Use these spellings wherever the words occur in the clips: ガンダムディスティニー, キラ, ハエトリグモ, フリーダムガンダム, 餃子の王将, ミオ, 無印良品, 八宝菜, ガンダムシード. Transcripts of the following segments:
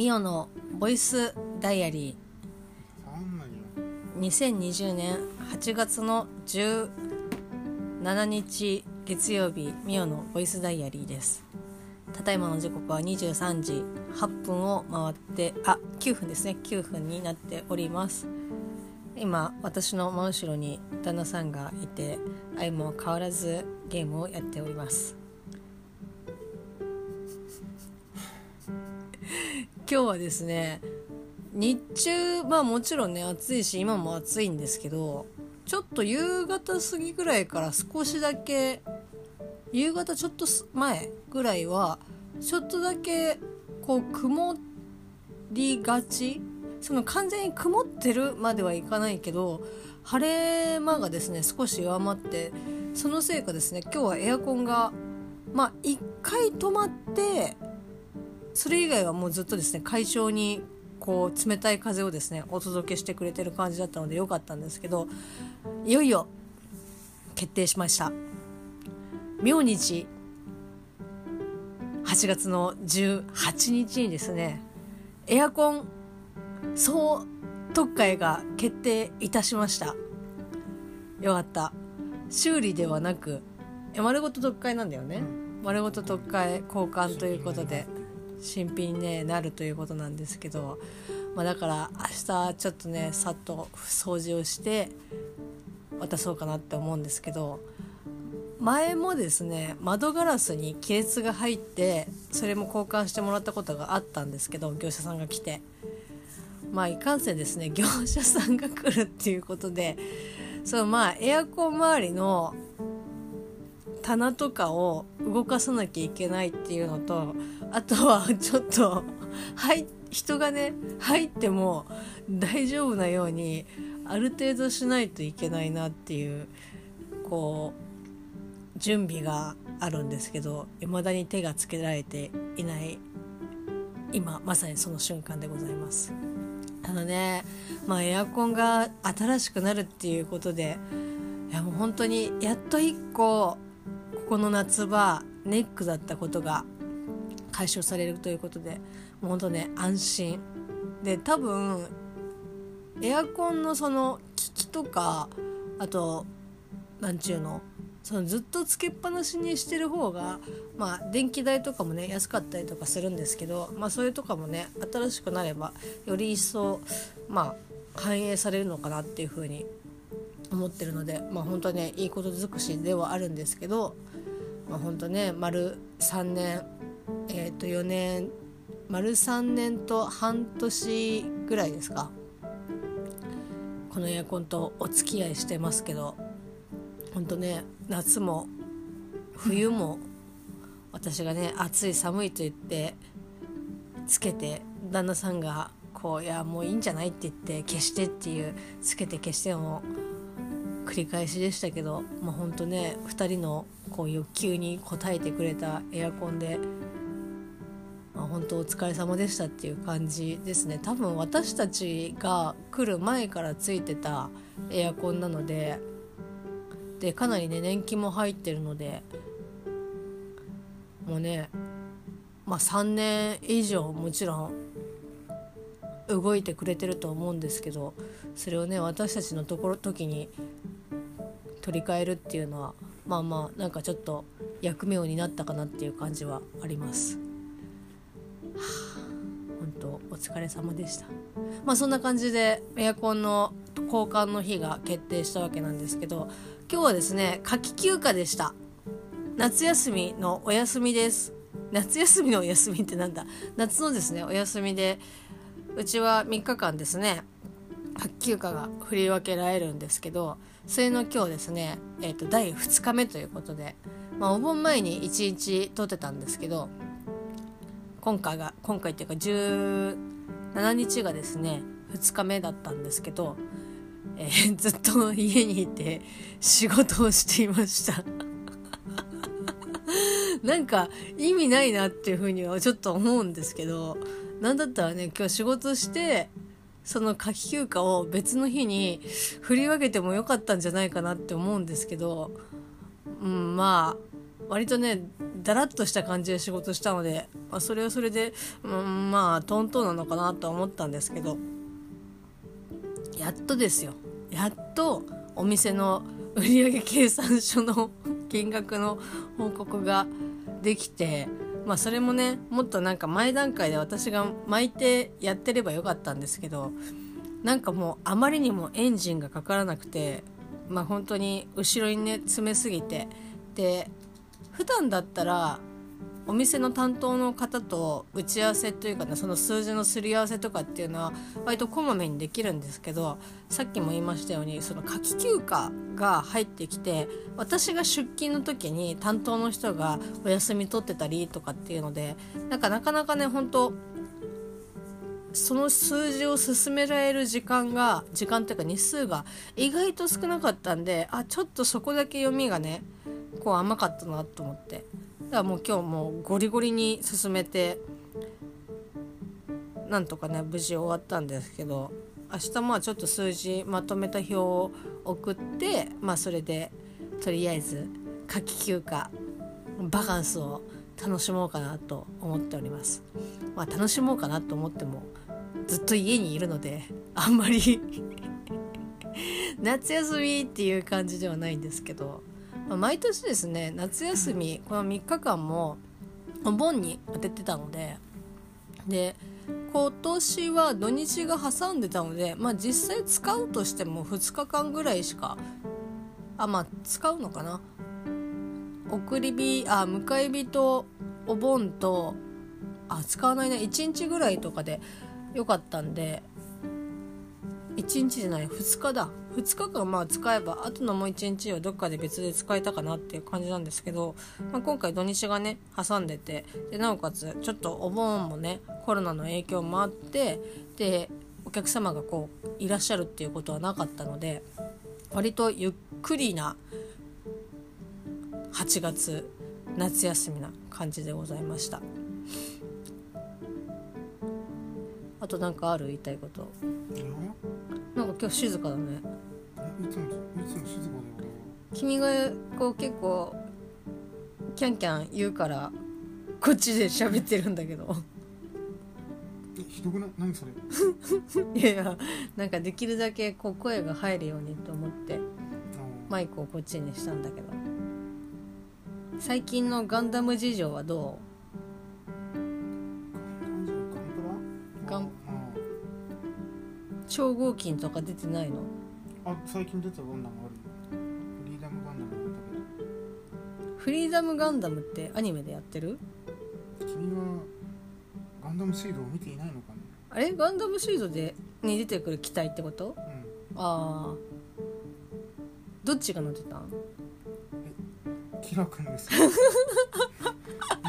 ミオのボイスダイアリー、2020年8月の17日月曜日、ミオのボイスダイアリーです。ただいまの時刻は23時8分を回って、9分ですね、9分になっております。今私の真後ろに旦那さんがいて、相も変わらずゲームをやっております。今日はですね、日中もちろんね暑いし今も暑いんですけど、ちょっと夕方過ぎぐらいから少しだけ、夕方ちょっと前ぐらいはちょっとだけこう曇りがち、その完全に曇ってるまではいかないけど晴れ間がですね少し弱まって、そのせいかですね、今日はエアコンが1回止まって、それ以外はもうずっとですね快調にこう冷たい風をですねお届けしてくれてる感じだったので良かったんですけど、いよいよ決定しました。明日8月の18日にですね、エアコン総特会が決定いたしました。よかった、修理ではなく丸ごと特会なんだよね。丸ごと特会交換ということで新品に、なるということなんですけど、だから明日ちょっとさっと掃除をして渡そうかなって思うんですけど、前もですね窓ガラスに亀裂が入って、それも交換してもらったことがあったんですけど、業者さんが来て、いかんせんですね業者さんが来るっていうことで、そのエアコン周りの棚とかを動かさなきゃいけないっていうのと、あとはちょっと人が入っても大丈夫なようにある程度しないといけないなっていうこう準備があるんですけど、未だに手がつけられていない、今まさにその瞬間でございます。エアコンが新しくなるっていうことで、いやもう本当にやっと1個ここの夏場ネックだったことが解消されるということで、もう本当安心で、多分エアコンのその機器とか、あとそのずっとつけっぱなしにしてる方が電気代とかも安かったりとかするんですけど、それとかも新しくなればより一層反映されるのかなっていうふうに思ってるので、本当はねいいこと尽くしではあるんですけど、本当丸3年4年丸3年と半年ぐらいですか、このエアコンとお付き合いしてますけど、本当夏も冬も私が暑い寒いと言ってつけて、旦那さんがこういやもういいんじゃないって言って消してっていう、つけて消しても繰り返しでしたけど、本当2人のこう欲求に応えてくれたエアコンで、本当お疲れ様でしたっていう感じですね。多分私たちが来る前からついてたエアコンなので、かなり年季も入ってるので、もう3年以上もちろん動いてくれてると思うんですけど、それを私たちの時に取り替えるっていうのはなんかちょっと役目を担ったかなっていう感じはあります。本当お疲れ様でした。そんな感じでエアコンの交換の日が決定したわけなんですけど、今日はですね夏季休暇でした。夏休みのお休みです。夏休みのお休みってなんだ、夏のですねお休みで、うちは3日間ですね夏季休暇が振り分けられるんですけど、それの今日ですね、第2日目ということで、お盆前に1日取ってたんですけど、今回というか17日がですね2日目だったんですけど、ずっと家にいて仕事をしていましたなんか意味ないなっていうふうにはちょっと思うんですけど、なんだったら今日仕事してその夏季休暇を別の日に振り分けてもよかったんじゃないかなって思うんですけど、割とねだらっとした感じで仕事したので、まあ、それはそれで、まあトントンなのかなとは思ったんですけど、やっとですよ、やっとお店の売上計算書の金額の報告ができて、まあそれもねもっとなんか前段階で私が巻いてやってればよかったんですけど、なんかもうあまりにもエンジンがかからなくて、まあ本当に後ろにね詰めすぎて、で普段だったらお店の担当の方と打ち合わせというかね、その数字のすり合わせとかっていうのは割とこまめにできるんですけど、さっきも言いましたようにその夏季休暇が入ってきて、私が出勤の時に担当の人がお休み取ってたりとかっていうので、なんかなかなかね本当その数字を進められる時間というか日数が意外と少なかったんで、あ、ちょっとそこだけ読みがねこう甘かったなと思って、だからもう今日もうゴリゴリに進めてなんとかね無事終わったんですけど、明日まあちょっと数字まとめた表を送って、まあそれでとりあえず夏季休暇バカンスを楽しもうかなと思っております。まあ楽しもうかなと思ってもずっと家にいるのであんまり夏休みっていう感じではないんですけど、毎年ですね夏休みこの3日間もお盆に当ててたので、で今年は土日が挟んでたので、まあ実際使うとしても2日間ぐらいしか、まあ使うのかな、送り火迎え火とお盆と使わないな、1日ぐらいとかでよかったんで、1日じゃない2日だ、2日間まあ使えばあとのもう1日をどっかで別で使えたかなっていう感じなんですけど、まあ、今回土日がね挟んでて、でなおかつちょっとお盆もねコロナの影響もあって、でお客様がこういらっしゃるっていうことはなかったので、割とゆっくりな8月夏休みな感じでございました。あとなんかある言いたいこと？なんか今日静かだね。いつも静かだよ。君がこう結構キャンキャン言うからこっちで喋ってるんだけどひどくない？何それいやいや、なんかできるだけこう声が入るようにと思ってマイクをこっちにしたんだけど、最近のガンダム事情はどう？超合金とか出てないの？あ、最近出たガンダムある。フリーダムガンダムだったけど。フリーダムガンダムってアニメでやってる？君はガンダムシードを見ていないのかね？あれ、ガンダムシードに出てくる機体ってこと？うん。ああ。どっちが乗ってたん？キラ君です。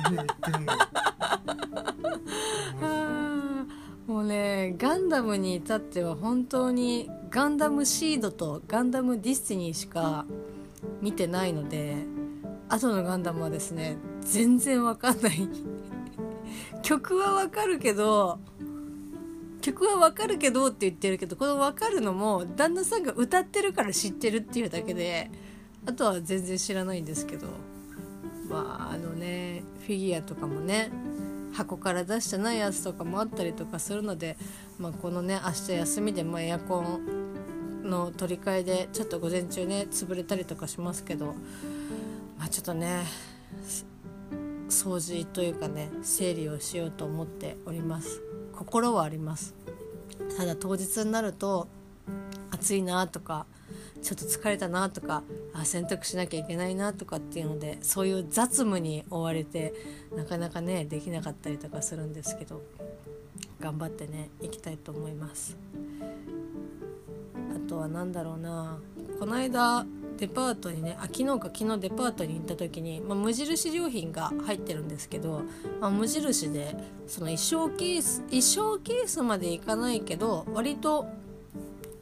何言ってんの？もうねガンダムに至っては本当にガンダムシードとガンダムディスティニーしか見てないので、後のガンダムはですね全然わかんない曲はわかるけどって言ってるけど、このわかるのも旦那さんが歌ってるから知ってるっていうだけで、あとは全然知らないんですけど、まああのねフィギュアとかもね箱から出してないやつとかもあったりとかするので、まあ、このね明日休みで、まあ、エアコンの取り替えでちょっと午前中ね潰れたりとかしますけど、まあ、ちょっとね掃除というかね整理をしようと思っております。心はあります。ただ当日になると暑いなとかちょっと疲れたなとか、洗濯しなきゃいけないなとかっていうので、そういう雑務に追われてなかなかねできなかったりとかするんですけど、頑張ってねいきたいと思います。あとはなんだろうな、この間デパートにね昨日デパートに行った時に、まあ、無印良品が入ってるんですけど、まあ、無印でその衣装ケースまでいかないけど、割と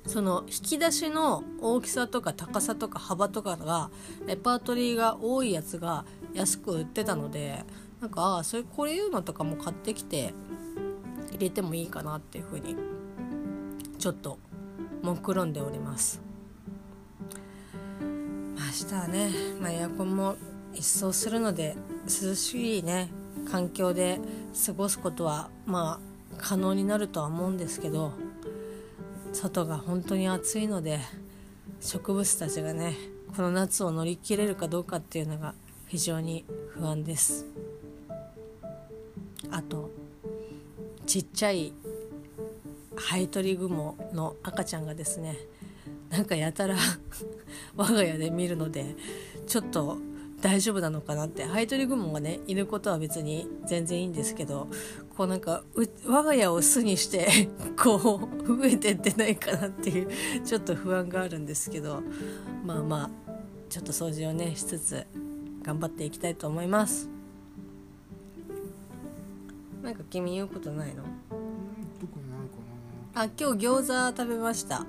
その引き出しの大きさとか高さとか幅とかがレパートリーが多いやつが安く売ってたので、なんかそれこういうのとかも買ってきて入れてもいいかなっていうふうにちょっと目論んでおります。まあ、明日はね、まあ、エアコンも一掃するので、涼しいね環境で過ごすことはまあ可能になるとは思うんですけど、外が本当に暑いので植物たちがねこの夏を乗り切れるかどうかっていうのが非常に不安です。あとちっちゃいハエトリグモの赤ちゃんがですね、なんかやたら我が家で見るのでちょっと大丈夫なのかなって。ハエトリグモがねいることは別に全然いいんですけど、こうなんか我が家を巣にしてこう増えてってないかなっていうちょっと不安があるんですけど、まあちょっと掃除をねしつつ頑張っていきたいと思います。なんか君言うことないの？特にないかな。今日餃子食べました。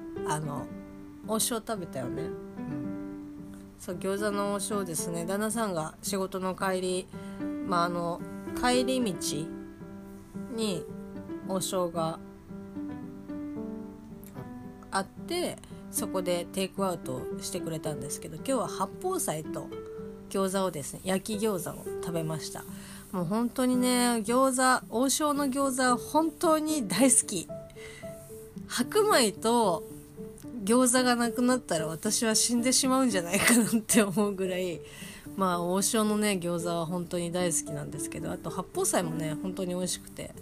王将食べたよね。うん、そう餃子の王将ですね。旦那さんが仕事の帰り、帰り道に王将があって、そこでテイクアウトしてくれたんですけど、今日は八宝菜と餃子をですね、焼き餃子を食べました。もう本当にね餃子、王将の餃子は本当に大好き。白米と餃子がなくなったら私は死んでしまうんじゃないかなって思うぐらい、王将のね餃子は本当に大好きなんですけど、あと八宝菜もね本当に美味しくて、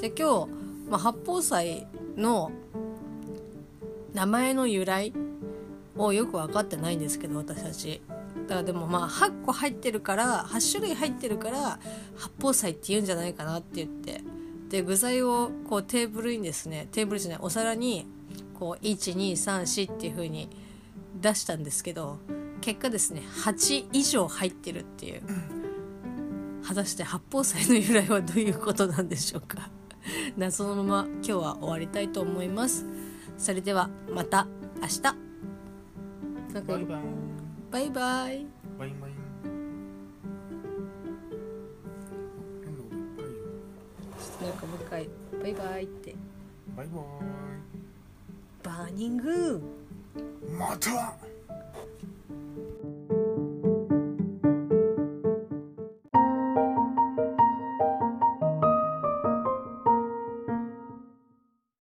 で今日、八宝菜の名前の由来をよく分かってないんですけど私たち。だからでも8個入ってるから、8種類入ってるから八宝菜って言うんじゃないかなって言って、で具材をこうテーブルにですね、テーブルじゃないお皿にこう 1,2,3,4 っていう風に出したんですけど、結果ですね8以上入ってるっていう。果たして八宝菜の由来はどういうことなんでしょうか。謎のまま今日は終わりたいと思います。それではまた明日。バイバイバイバイ。バイバイ。なんかもう一回バイバイって。バイバイ。バーニング。また。